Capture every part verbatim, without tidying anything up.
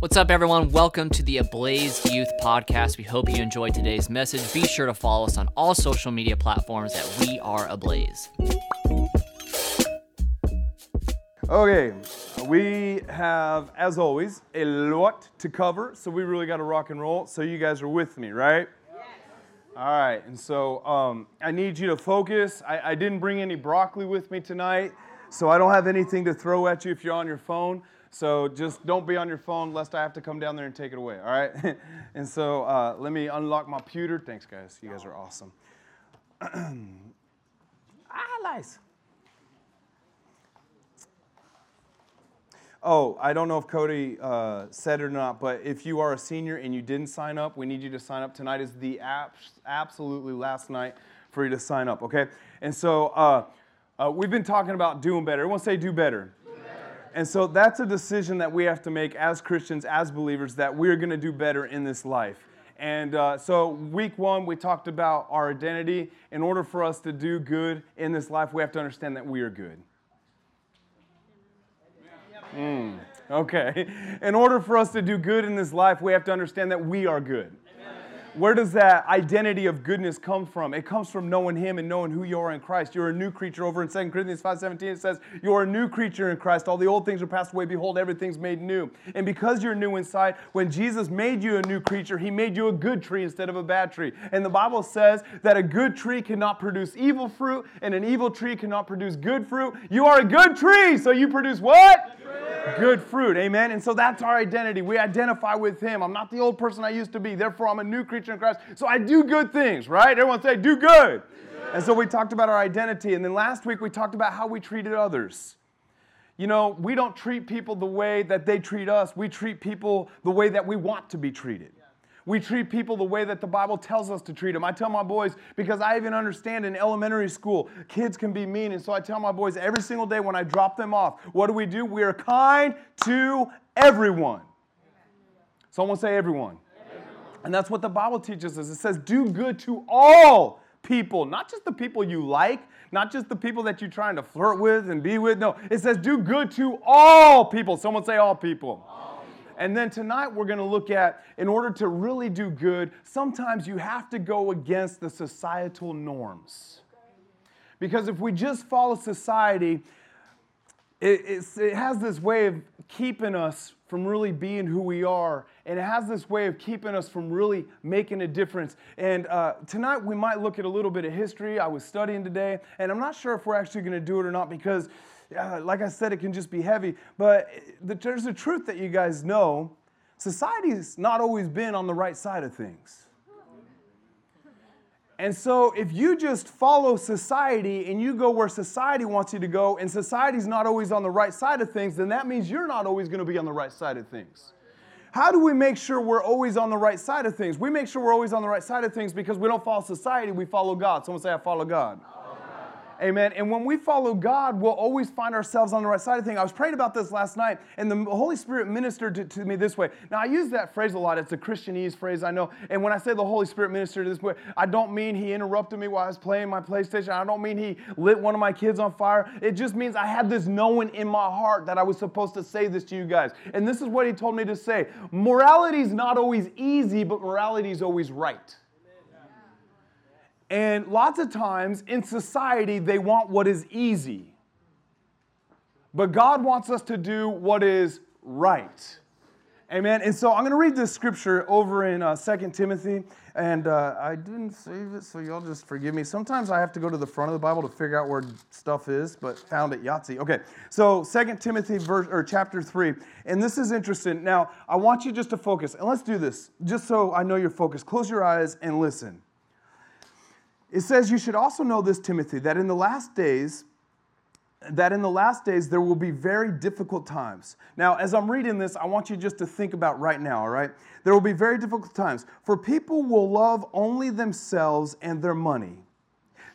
What's up, everyone? Welcome to the Ablaze Youth Podcast. We hope you enjoyed today's message. Be sure to follow us on all social media platforms at WeAreAblaze. Okay, we have, as always, a lot to cover, so we really got to rock and roll. So you guys are with me, right? Yes. All right, and so um, I need you to focus. I, I didn't bring any broccoli with me tonight, so I don't have anything to throw at you if you're on your phone. So just don't be on your phone, lest I have to come down there and take it away, all right? And so uh, let me unlock my pewter. Thanks, guys. You guys are awesome. Ah, nice. Oh, I don't know if Cody uh, said it or not, but if you are a senior and you didn't sign up, we need you to sign up. Tonight is the abs- absolutely last night for you to sign up, okay? And so uh, uh, we've been talking about doing better. Everyone say do better. And so that's a decision that we have to make as Christians, as believers, that we're going to do better in this life. And uh, so week one, we talked about our identity. In order for us to do good in this life, we have to understand that we are good. Mm, okay. In order for us to do good in this life, we have to understand that we are good. Where does that identity of goodness come from? It comes from knowing Him and knowing who you are in Christ. You're a new creature. Over in Second Corinthians five seventeen, it says, you are a new creature in Christ. All the old things are passed away. Behold, everything's made new. And because you're new inside, when Jesus made you a new creature, He made you a good tree instead of a bad tree. And the Bible says that a good tree cannot produce evil fruit, and an evil tree cannot produce good fruit. You are a good tree, so you produce what? Good fruit. Amen. And so that's our identity. We identify with Him. I'm not the old person I used to be. Therefore, I'm a new creature in Christ. So I do good things, right? Everyone say, do good. Yeah. And so we talked about our identity. And then last week, we talked about how we treated others. You know, we don't treat people the way that they treat us. We treat people the way that we want to be treated. We treat people the way that the Bible tells us to treat them. I tell my boys, because I even understand in elementary school, kids can be mean. And so I tell my boys every single day when I drop them off, what do we do? We are kind to everyone. Someone say everyone. everyone. And that's what the Bible teaches us. It says do good to all people, not just the people you like, not just the people that you're trying to flirt with and be with. No, it says do good to all people. Someone say all people. All. And then tonight we're going to look at, in order to really do good, sometimes you have to go against the societal norms. Because if we just follow society, it, it's, it has this way of keeping us from really being who we are. And it has this way of keeping us from really making a difference. And uh, tonight we might look at a little bit of history. I was studying today, and I'm not sure if we're actually going to do it or not because... Uh, like I said, it can just be heavy, but the, there's a truth that you guys know. Society's not always been on the right side of things. And so if you just follow society and you go where society wants you to go, and society's not always on the right side of things, then that means you're not always going to be on the right side of things. How do we make sure we're always on the right side of things? We make sure we're always on the right side of things because we don't follow society, we follow God. Someone say, I follow God. Amen. And when we follow God, we'll always find ourselves on the right side of things. I was praying about this last night, and the Holy Spirit ministered to, to me this way. Now, I use that phrase a lot. It's a Christianese phrase, I know. And when I say the Holy Spirit ministered this way, I don't mean He interrupted me while I was playing my PlayStation. I don't mean He lit one of my kids on fire. It just means I had this knowing in my heart that I was supposed to say this to you guys. And this is what He told me to say. Morality is not always easy, but morality is always right. And lots of times in society, they want what is easy. But God wants us to do what is right. Amen. And so I'm going to read this scripture over in uh, Second Timothy. And uh, I didn't save it, so y'all just forgive me. Sometimes I have to go to the front of the Bible to figure out where stuff is, but found it, Yahtzee. Okay, so Second Timothy verse, or chapter three. And this is interesting. Now, I want you just to focus. And let's do this, just so I know you're focused. Close your eyes and listen. It says, you should also know this, Timothy, that in the last days, that in the last days there will be very difficult times. Now, as I'm reading this, I want you just to think about right now, all right? There will be very difficult times. For people will love only themselves and their money.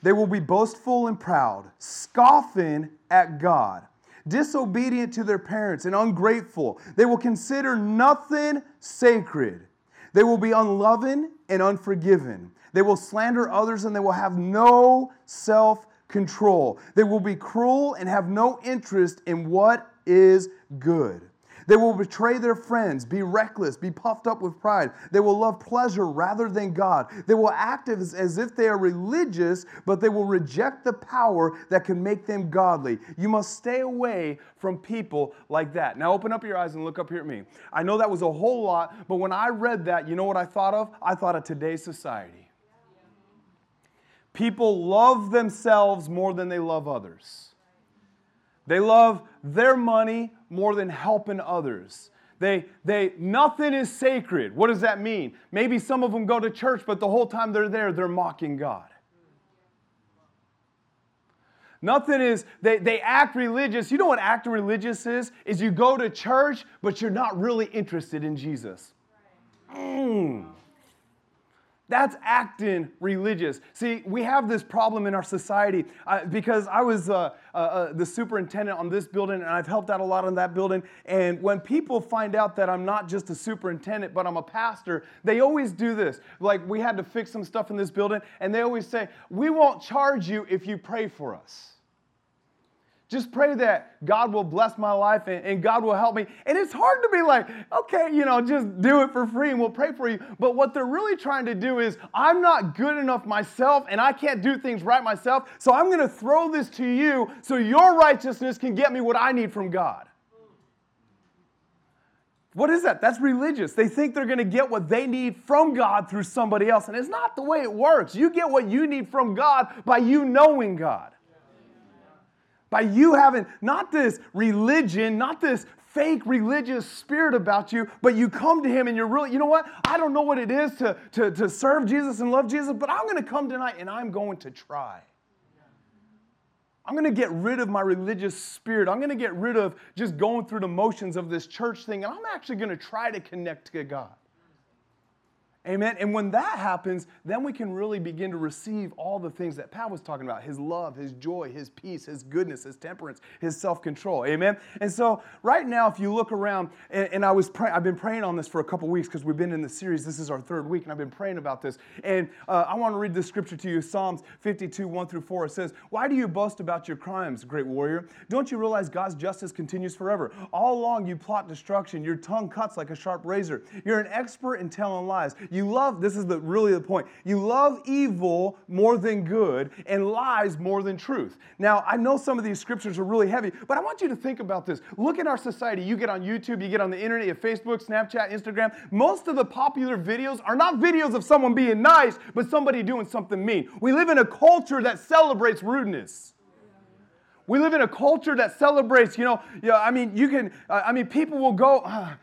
They will be boastful and proud, scoffing at God, disobedient to their parents, and ungrateful. They will consider nothing sacred. They will be unloving and unforgiving. They will slander others and they will have no self-control. They will be cruel and have no interest in what is good. They will betray their friends, be reckless, be puffed up with pride. They will love pleasure rather than God. They will act as, as if they are religious, but they will reject the power that can make them godly. You must stay away from people like that. Now open up your eyes and look up here at me. I know that was a whole lot, but when I read that, you know what I thought of? I thought of today's society. People love themselves more than they love others. They love their money more than helping others. They, they, nothing is sacred. What does that mean? Maybe some of them go to church, but the whole time they're there, they're mocking God. Nothing is, they, they act religious. You know what acting religious is? Is you go to church, but you're not really interested in Jesus. Mm. That's acting religious. See, we have this problem in our society uh, because I was uh, uh, uh, the superintendent on this building, and I've helped out a lot on that building. And when people find out that I'm not just a superintendent, but I'm a pastor, they always do this. Like, we had to fix some stuff in this building, and they always say, we won't charge you if you pray for us. Just pray that God will bless my life and, and God will help me. And it's hard to be like, okay, you know, just do it for free and we'll pray for you. But what they're really trying to do is, I'm not good enough myself and I can't do things right myself, so I'm going to throw this to you so your righteousness can get me what I need from God. What is that? That's religious. They think they're going to get what they need from God through somebody else. And it's not the way it works. You get what you need from God by you knowing God. By you having not this religion, not this fake religious spirit about you, but you come to him and you're really, you know what? I don't know what it is to, to, to serve Jesus and love Jesus, but I'm going to come tonight and I'm going to try. I'm going to get rid of my religious spirit. I'm going to get rid of just going through the motions of this church thing, and I'm actually going to try to connect to God. Amen. And when that happens, then we can really begin to receive all the things that Pat was talking about. His love, his joy, his peace, his goodness, his temperance, his self-control. Amen. And so right now, if you look around, and, and I was pray- I've been praying on this for a couple weeks because we've been in the series. This is our third week, and I've been praying about this. And uh, I want to read this scripture to you, Psalms fifty-two, one through four. It says, why do you boast about your crimes, great warrior? Don't you realize God's justice continues forever? All along you plot destruction. Your tongue cuts like a sharp razor. You're an expert in telling lies. You love, this is the really the point, you love evil more than good and lies more than truth. Now, I know some of these scriptures are really heavy, but I want you to think about this. Look at our society. You get on YouTube, you get on the internet, you have Facebook, Snapchat, Instagram. Most of the popular videos are not videos of someone being nice, but somebody doing something mean. We live in a culture that celebrates rudeness. We live in a culture that celebrates, you know, you know I mean, you can, uh, I mean, people will go, uh,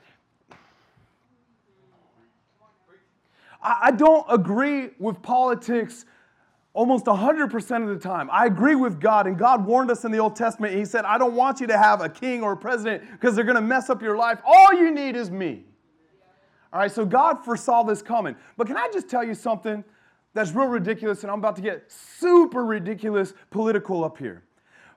I don't agree with politics almost one hundred percent of the time. I agree with God, and God warned us in the Old Testament. He said, I don't want you to have a king or a president because they're going to mess up your life. All you need is me. All right, so God foresaw this coming. But can I just tell you something that's real ridiculous, and I'm about to get super ridiculous political up here.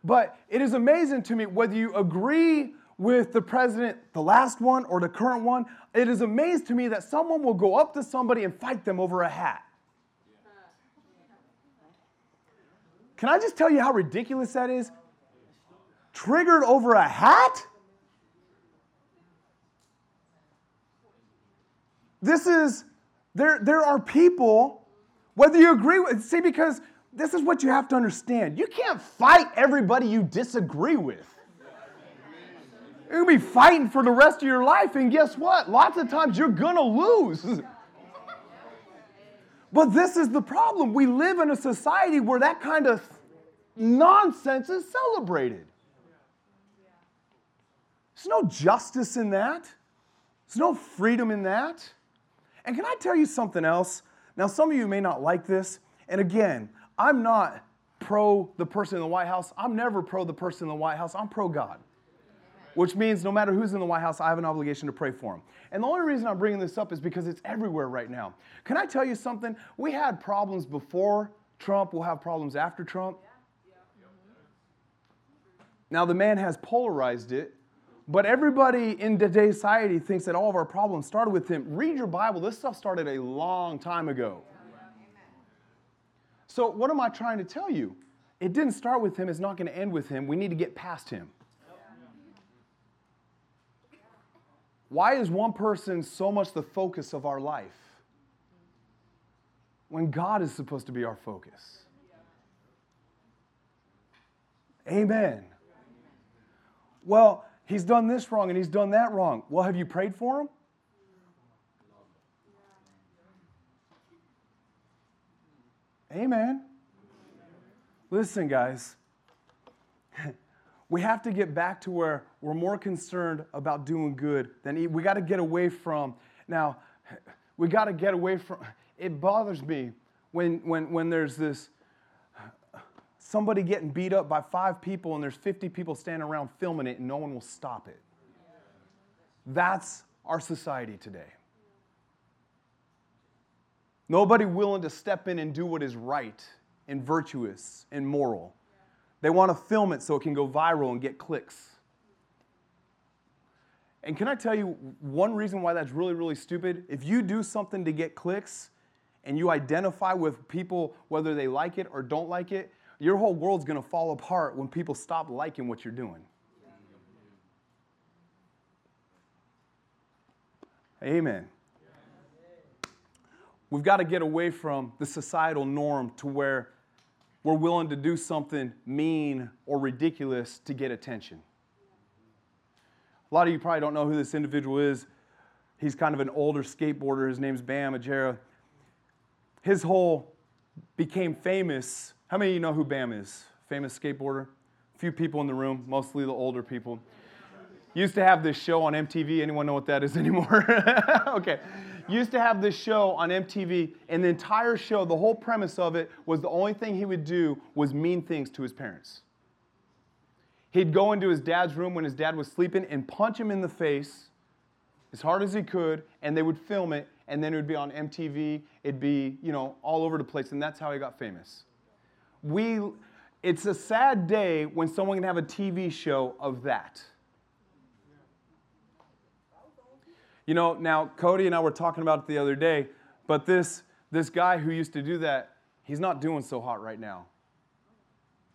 But it is amazing to me whether you agree with the president, the last one, or the current one, it is amazing to me that someone will go up to somebody and fight them over a hat. Can I just tell you how ridiculous that is? Triggered over a hat? This is, there, there are people, whether you agree with, see, because this is what you have to understand. You can't fight everybody you disagree with. You're going to be fighting for the rest of your life, and guess what? Lots of times you're going to lose. But this is the problem. We live in a society where that kind of nonsense is celebrated. There's no justice in that. There's no freedom in that. And can I tell you something else? Now, some of you may not like this, and again, I'm not pro the person in the White House. I'm never pro the person in the White House. I'm pro God. Which means no matter who's in the White House, I have an obligation to pray for them. And the only reason I'm bringing this up is because it's everywhere right now. Can I tell you something? We had problems before Trump. We'll have problems after Trump. Yeah. Yeah. Now, the man has polarized it, but everybody in today's society thinks that all of our problems started with him. Read your Bible. This stuff started a long time ago. Yeah. So what am I trying to tell you? It didn't start with him. It's not going to end with him. We need to get past him. Why is one person so much the focus of our life when God is supposed to be our focus? Amen. Well, he's done this wrong and he's done that wrong. Well, have you prayed for him? Amen. Listen, guys. We have to get back to where we're more concerned about doing good than eat. We got to get away from, now, we got to get away from, it bothers me when, when, when there's this, somebody getting beat up by five people and there's fifty people standing around filming it and no one will stop it. That's our society today. Nobody willing to step in and do what is right and virtuous and moral. They want to film it so it can go viral and get clicks. And can I tell you one reason why that's really, really stupid? If you do something to get clicks and you identify with people, whether they like it or don't like it, your whole world's going to fall apart when people stop liking what you're doing. Amen. We've got to get away from the societal norm to where we're willing to do something mean or ridiculous to get attention. A lot of you probably don't know who this individual is. He's kind of an older skateboarder. His name's Bam Ajera. His whole became famous. How many of you know who Bam is? Famous skateboarder. A few people in the room, mostly the older people. Used to have this show on M T V. Anyone know what that is anymore? Okay. Used to have this show on M T V, and the entire show, the whole premise of it was the only thing he would do was mean things to his parents. He'd go into his dad's room when his dad was sleeping and punch him in the face as hard as he could, and they would film it, and then it would be on M T V. It'd be, you know, all over the place, and that's how he got famous. We, it's a sad day when someone can have a T V show of that. You know, now, Cody and I were talking about it the other day, but this, this guy who used to do that, he's not doing so hot right now.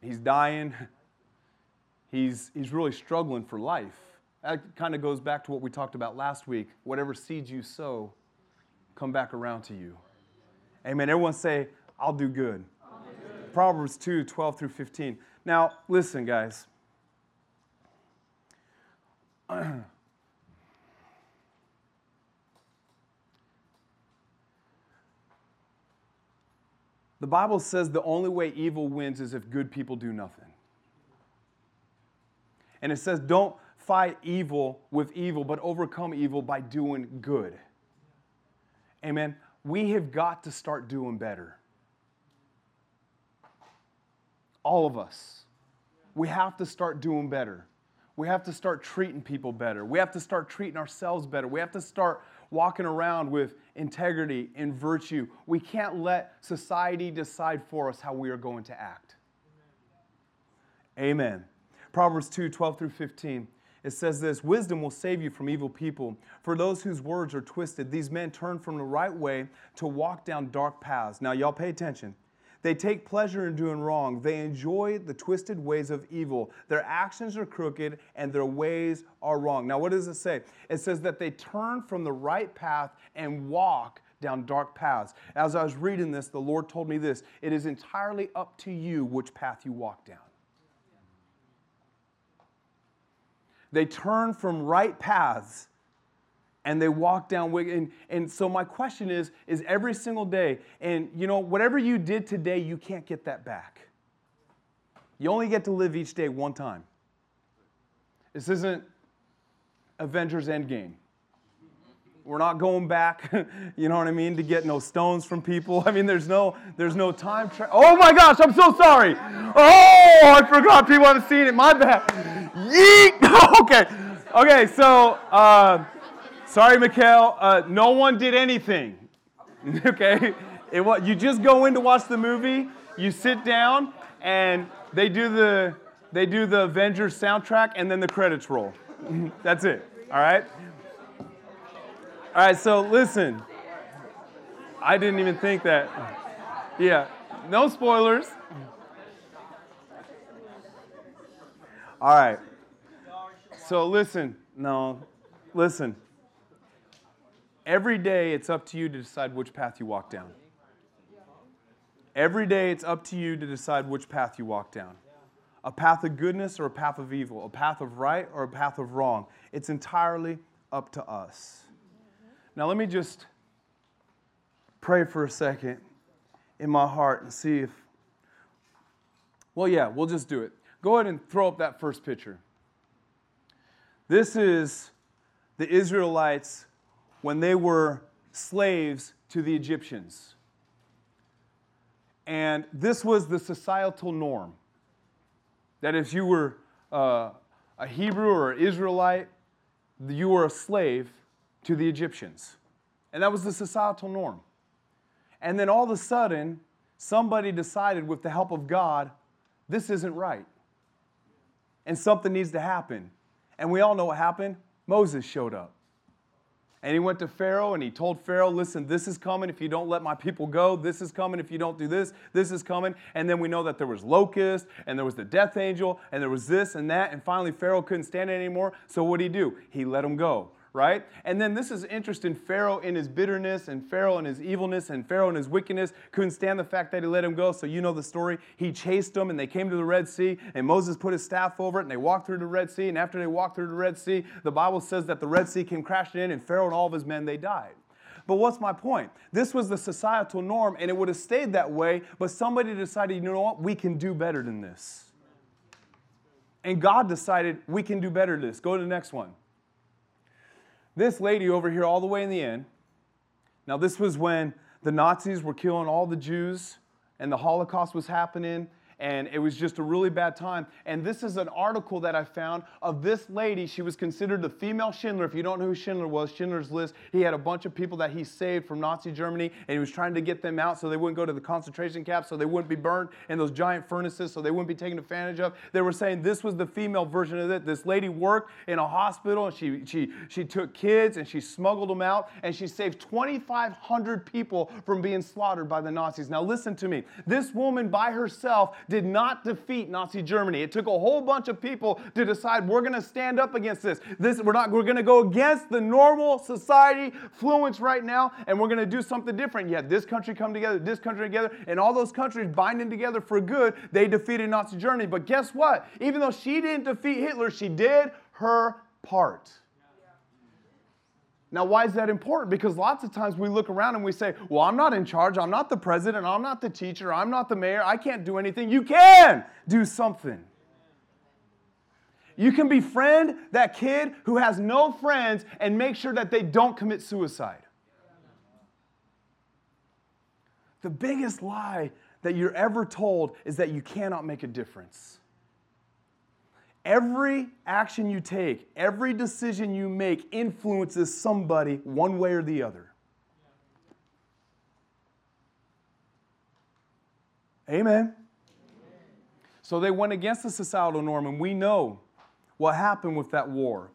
He's dying. He's, he's really struggling for life. That kind of goes back to what we talked about last week. Whatever seeds you sow, come back around to you. Amen. Everyone say, I'll do good. I'll do good. Proverbs two, twelve through fifteen. Now, listen, guys. The Bible says the only way evil wins is if good people do nothing. And it says don't fight evil with evil, but overcome evil by doing good. Amen. We have got to start doing better. All of us. We have to start doing better. We have to start treating people better. We have to start treating ourselves better. We have to start walking around with integrity and virtue. We can't let society decide for us how we are going to act. Amen. Proverbs two, twelve through fifteen. It says this, wisdom will save you from evil people. For those whose words are twisted, these men turn from the right way to walk down dark paths. Now, y'all pay attention. They take pleasure in doing wrong. They enjoy the twisted ways of evil. Their actions are crooked and their ways are wrong. Now, what does it say? It says that they turn from the right path and walk down dark paths. As I was reading this, the Lord told me this. It is entirely up to you which path you walk down. They turn from right paths and they walk down. And, and so my question is, is every single day, and you know, whatever you did today, you can't get that back. You only get to live each day one time. This isn't Avengers Endgame. We're not going back, you know what I mean, to get no stones from people. I mean, there's no there's no time travel. Oh my gosh, I'm so sorry. Oh, I forgot people haven't seen it. My bad. Yeet! Okay. Okay, so... Uh, Sorry, Mikhail, uh, no one did anything, okay? It, what, you just go in to watch the movie, you sit down, and they do the they do the Avengers soundtrack, and then the credits roll. That's it, all right? All right, so listen. I didn't even think that. Yeah, no spoilers. All right, so listen, no, listen. Every day it's up to you to decide which path you walk down. Every day it's up to you to decide which path you walk down. A path of goodness or a path of evil, a path of right or a path of wrong. It's entirely up to us. Now let me just pray for a second in my heart and see if, well, yeah, we'll just do it. Go ahead and throw up that first picture. This is the Israelites when they were slaves to the Egyptians. And this was the societal norm. That if you were uh, a Hebrew or an Israelite, you were a slave to the Egyptians. And that was the societal norm. And then all of a sudden, somebody decided with the help of God, this isn't right. And something needs to happen. And we all know what happened. Moses showed up. And he went to Pharaoh and he told Pharaoh, listen, this is coming if you don't let my people go. This is coming if you don't do this. This is coming. And then we know that there was locusts and there was the death angel and there was this and that. And finally, Pharaoh couldn't stand it anymore. So what did he do? He let them go, right? And then this is interesting. Pharaoh in his bitterness and Pharaoh in his evilness and Pharaoh in his wickedness couldn't stand the fact that he let him go. So you know the story. He chased them and they came to the Red Sea and Moses put his staff over it and they walked through the Red Sea. And after they walked through the Red Sea, the Bible says that the Red Sea came crashing in and Pharaoh and all of his men, they died. But what's my point? This was the societal norm and it would have stayed that way, but somebody decided, you know what, we can do better than this. And God decided we can do better than this. Go to the next one. This lady over here all the way in the end. Now this was when the Nazis were killing all the Jews and the Holocaust was happening and it was just a really bad time. And this is an article that I found of this lady. She was considered the female Schindler. If you don't know who Schindler was, Schindler's List, he had a bunch of people that he saved from Nazi Germany and he was trying to get them out so they wouldn't go to the concentration camps, so they wouldn't be burned in those giant furnaces, so they wouldn't be taken advantage of. They were saying this was the female version of it. This lady worked in a hospital and she, she, she took kids and she smuggled them out and she saved twenty-five hundred people from being slaughtered by the Nazis. Now listen to me. This woman by herself did not defeat Nazi Germany. It took a whole bunch of people to decide we're going to stand up against this. This we're not. We're going to go against the normal society fluence right now, and we're going to do something different. Yet this country come together, this country together, and all those countries binding together for good. They defeated Nazi Germany. But guess what? Even though she didn't defeat Hitler, she did her part. Now, why is that important? Because lots of times we look around and we say, well, I'm not in charge. I'm not the president. I'm not the teacher. I'm not the mayor. I can't do anything. You can do something. You can befriend that kid who has no friends and make sure that they don't commit suicide. The biggest lie that you're ever told is that you cannot make a difference. Every action you take, every decision you make influences somebody one way or the other. Amen. Amen. So they went against the societal norm, and we know what happened with that war.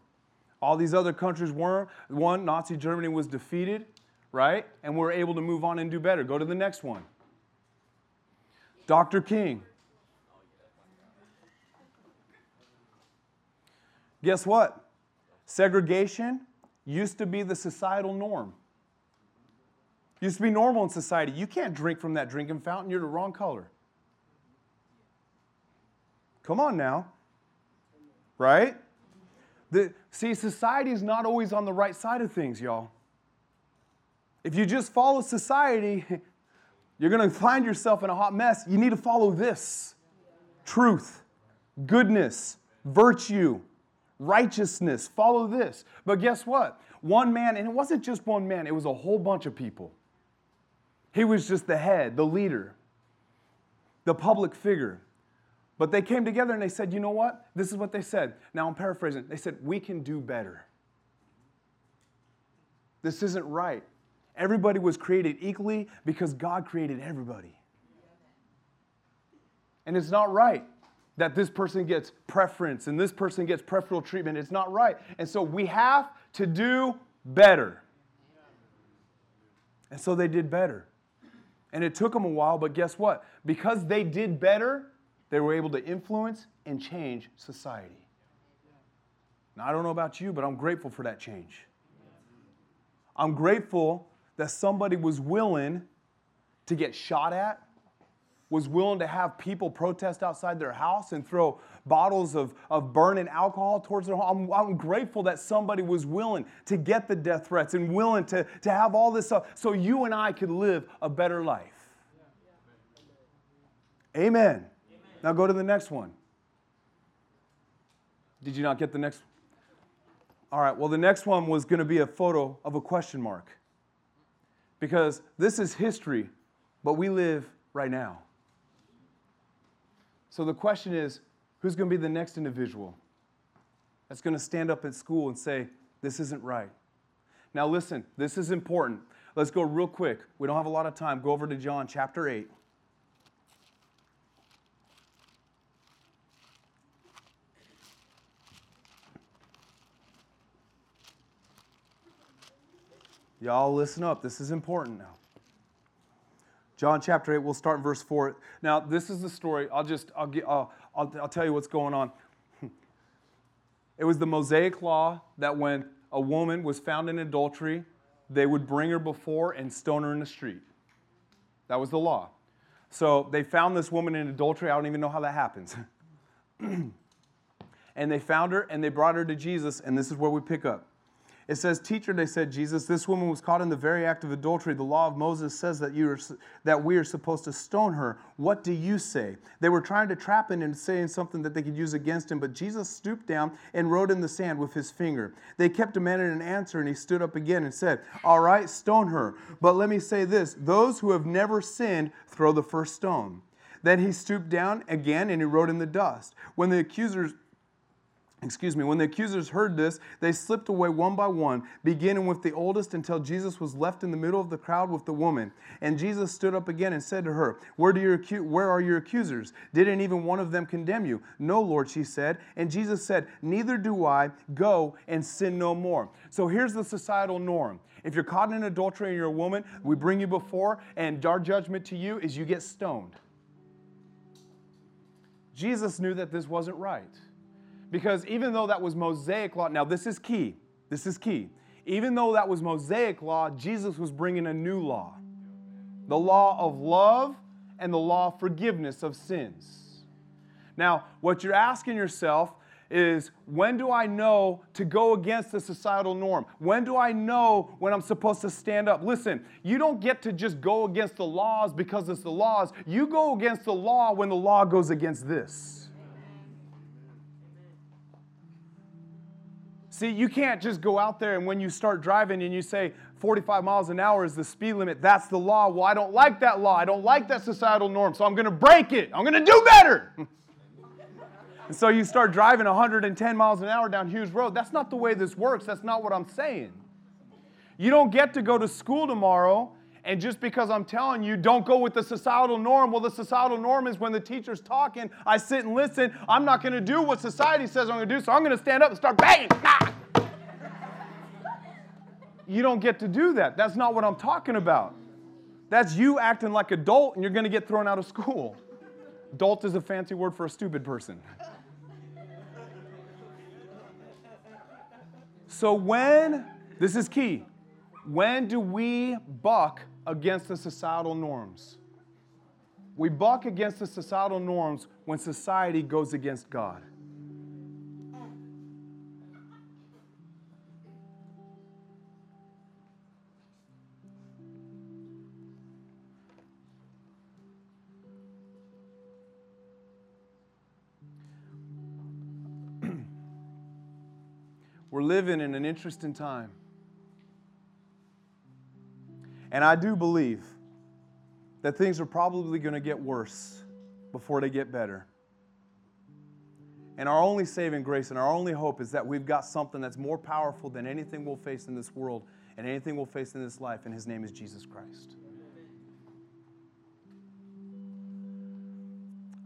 All these other countries were won. Nazi Germany was defeated, right? And we were able to move on and do better. Go to the next one. Doctor King. Guess what? Segregation used to be the societal norm. Used to be normal in society. You can't drink from that drinking fountain. You're the wrong color. Come on now. Right? The, see, society is not always on the right side of things, y'all. If you just follow society, you're going to find yourself in a hot mess. You need to follow this. Truth, goodness, virtue. Righteousness, follow this. But guess what? One man, and it wasn't just one man, it was a whole bunch of people. He was just the head, the leader, the public figure. But they came together and they said, you know what? This is what they said. Now I'm paraphrasing. They said, we can do better. This isn't right. Everybody was created equally because God created everybody. And it's not right that this person gets preference and this person gets preferential treatment. It's not right. And so we have to do better. And so they did better. And it took them a while, but guess what? Because they did better, they were able to influence and change society. Now, I don't know about you, but I'm grateful for that change. I'm grateful that somebody was willing to get shot at, was willing to have people protest outside their house and throw bottles of, of burning alcohol towards their home. I'm, I'm grateful that somebody was willing to get the death threats and willing to, to have all this stuff so you and I could live a better life. Amen. Amen. Now go to the next one. Did you not get the next one? All right, well, the next one was going to be a photo of a question mark. Because this is history, but we live right now. So the question is, who's going to be the next individual that's going to stand up at school and say, this isn't right? Now listen, this is important. Let's go real quick. We don't have a lot of time. Go over to John chapter eight. Y'all listen up. This is important now. John chapter eight, we'll start in verse four. Now, this is the story. I'll just, I'll, get, I'll, I'll, I'll tell you what's going on. It was the Mosaic law that when a woman was found in adultery, they would bring her before and stone her in the street. That was the law. So they found this woman in adultery. I don't even know how that happens. And they found her, and they brought her to Jesus, and this is where we pick up. It says, "Teacher," they said, "Jesus, this woman was caught in the very act of adultery. The law of Moses says that you are, that we are supposed to stone her. What do you say?" They were trying to trap him into saying something that they could use against him, but Jesus stooped down and wrote in the sand with his finger. They kept demanding an answer, and he stood up again and said, "All right, stone her. But let me say this, those who have never sinned, throw the first stone." Then he stooped down again, and he wrote in the dust. When the accusers... Excuse me, when the accusers heard this, they slipped away one by one, beginning with the oldest until Jesus was left in the middle of the crowd with the woman. And Jesus stood up again and said to her, Where do your acu- where are your accusers? Didn't even one of them condemn you? No, Lord, she said. And Jesus said, Neither do I. Go and sin no more. So here's the societal norm. If you're caught in adultery and you're a woman, we bring you before, and our judgment to you is you get stoned. Jesus knew that this wasn't right. Because even though that was Mosaic law, now this is key, this is key. Even though that was Mosaic law, Jesus was bringing a new law. The law of love and the law of forgiveness of sins. Now, what you're asking yourself is, when do I know to go against the societal norm? When do I know when I'm supposed to stand up? Listen, you don't get to just go against the laws because it's the laws. You go against the law when the law goes against this. See, you can't just go out there and when you start driving and you say forty-five miles an hour is the speed limit, that's the law. Well, I don't like that law. I don't like that societal norm, so I'm going to break it. I'm going to do better. And so you start driving one hundred ten miles an hour down Hughes Road. That's not the way this works. That's not what I'm saying. You don't get to go to school tomorrow, and just because I'm telling you, don't go with the societal norm. Well, the societal norm is when the teacher's talking, I sit and listen. I'm not going to do what society says I'm going to do, so I'm going to stand up and start banging. Ah! You don't get to do that. That's not what I'm talking about. That's you acting like an adult, and you're going to get thrown out of school. Adult is a fancy word for a stupid person. So when, this is key, when do we buck against the societal norms? We buck against the societal norms when society goes against God. We're living in an interesting time. And I do believe that things are probably going to get worse before they get better. And our only saving grace and our only hope is that we've got something that's more powerful than anything we'll face in this world and anything we'll face in this life, and His name is Jesus Christ.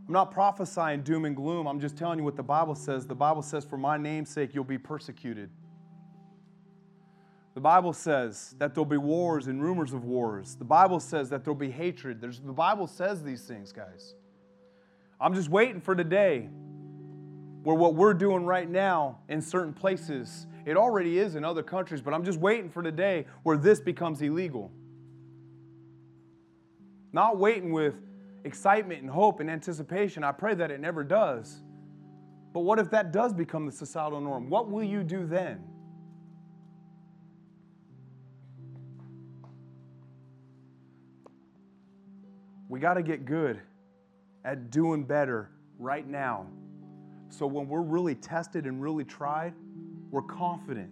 I'm not prophesying doom and gloom. I'm just telling you what the Bible says. The Bible says, for my name's sake, you'll be persecuted. The Bible says that there'll be wars and rumors of wars. The Bible says that there'll be hatred. There's, the Bible says these things, guys. I'm just waiting for the day where what we're doing right now in certain places It already is in other countries, but I'm just waiting for the day where this becomes illegal. Not waiting with excitement and hope and anticipation. I pray that it never does. But what if that does become the societal norm? What will you do then? We got to get good at doing better right now. So when we're really tested and really tried, we're confident.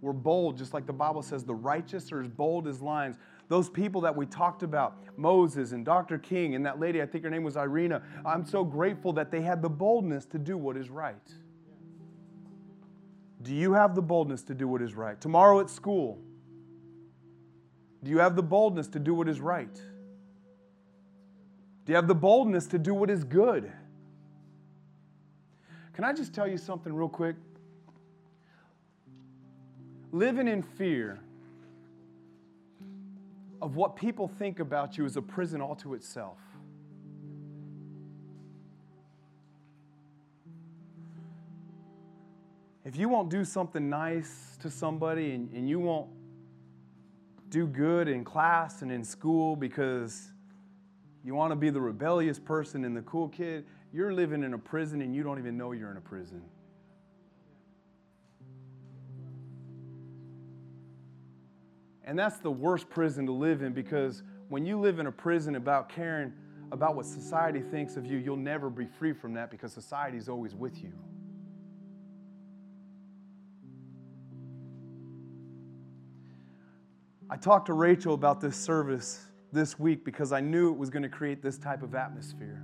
We're bold, just like the Bible says, the righteous are as bold as lions. Those people that we talked about, Moses and Doctor King and that lady, I think her name was Irina, I'm so grateful that they had the boldness to do what is right. Do you have the boldness to do what is right? Tomorrow at school, do you have the boldness to do what is right? Do you have the boldness to do what is good? Can I just tell you something real quick? Living in fear of what people think about you is a prison all to itself. If you won't do something nice to somebody and, and you won't do good in class and in school because you want to be the rebellious person and the cool kid, you're living in a prison and you don't even know you're in a prison. And that's the worst prison to live in, because when you live in a prison about caring about what society thinks of you, you'll never be free from that because society's always with you. I talked to Rachel about this service this week because I knew it was going to create this type of atmosphere.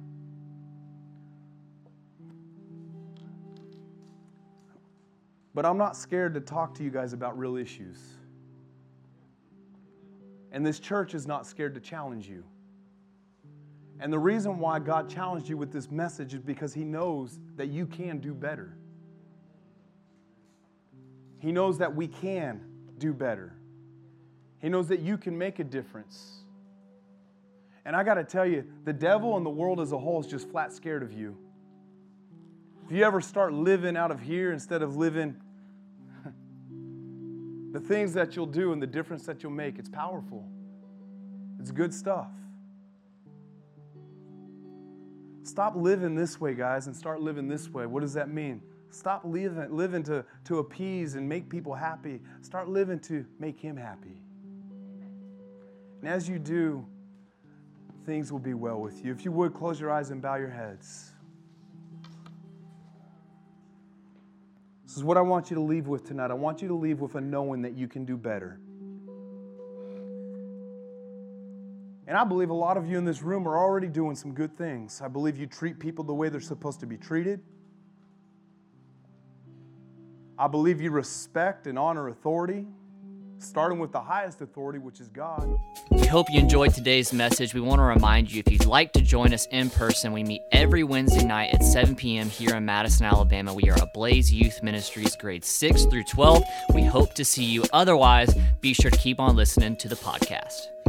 But I'm not scared to talk to you guys about real issues. And this church is not scared to challenge you. And the reason why God challenged you with this message is because He knows that you can do better. He knows that we can do better. He knows that you can make a difference. And I got to tell you, the devil and the world as a whole is just flat scared of you. If you ever start living out of here instead of living the things that you'll do and the difference that you'll make, it's powerful. It's good stuff. Stop living this way, guys, and start living this way. What does that mean? Stop living, living to, to appease and make people happy. Start living to make Him happy. And as you do, things will be well with you. If you would, close your eyes and bow your heads. This is what I want you to leave with tonight. I want you to leave with a knowing that you can do better. And I believe a lot of you in this room are already doing some good things. I believe you treat people the way they're supposed to be treated. I believe you respect and honor authority, starting with the highest authority, which is God. We hope you enjoyed today's message. We want to remind you, if you'd like to join us in person, we meet every Wednesday night at seven p.m. here in Madison, Alabama. We are Ablaze Youth Ministries, grades six through twelve. We hope to see you. Otherwise, be sure to keep on listening to the podcast.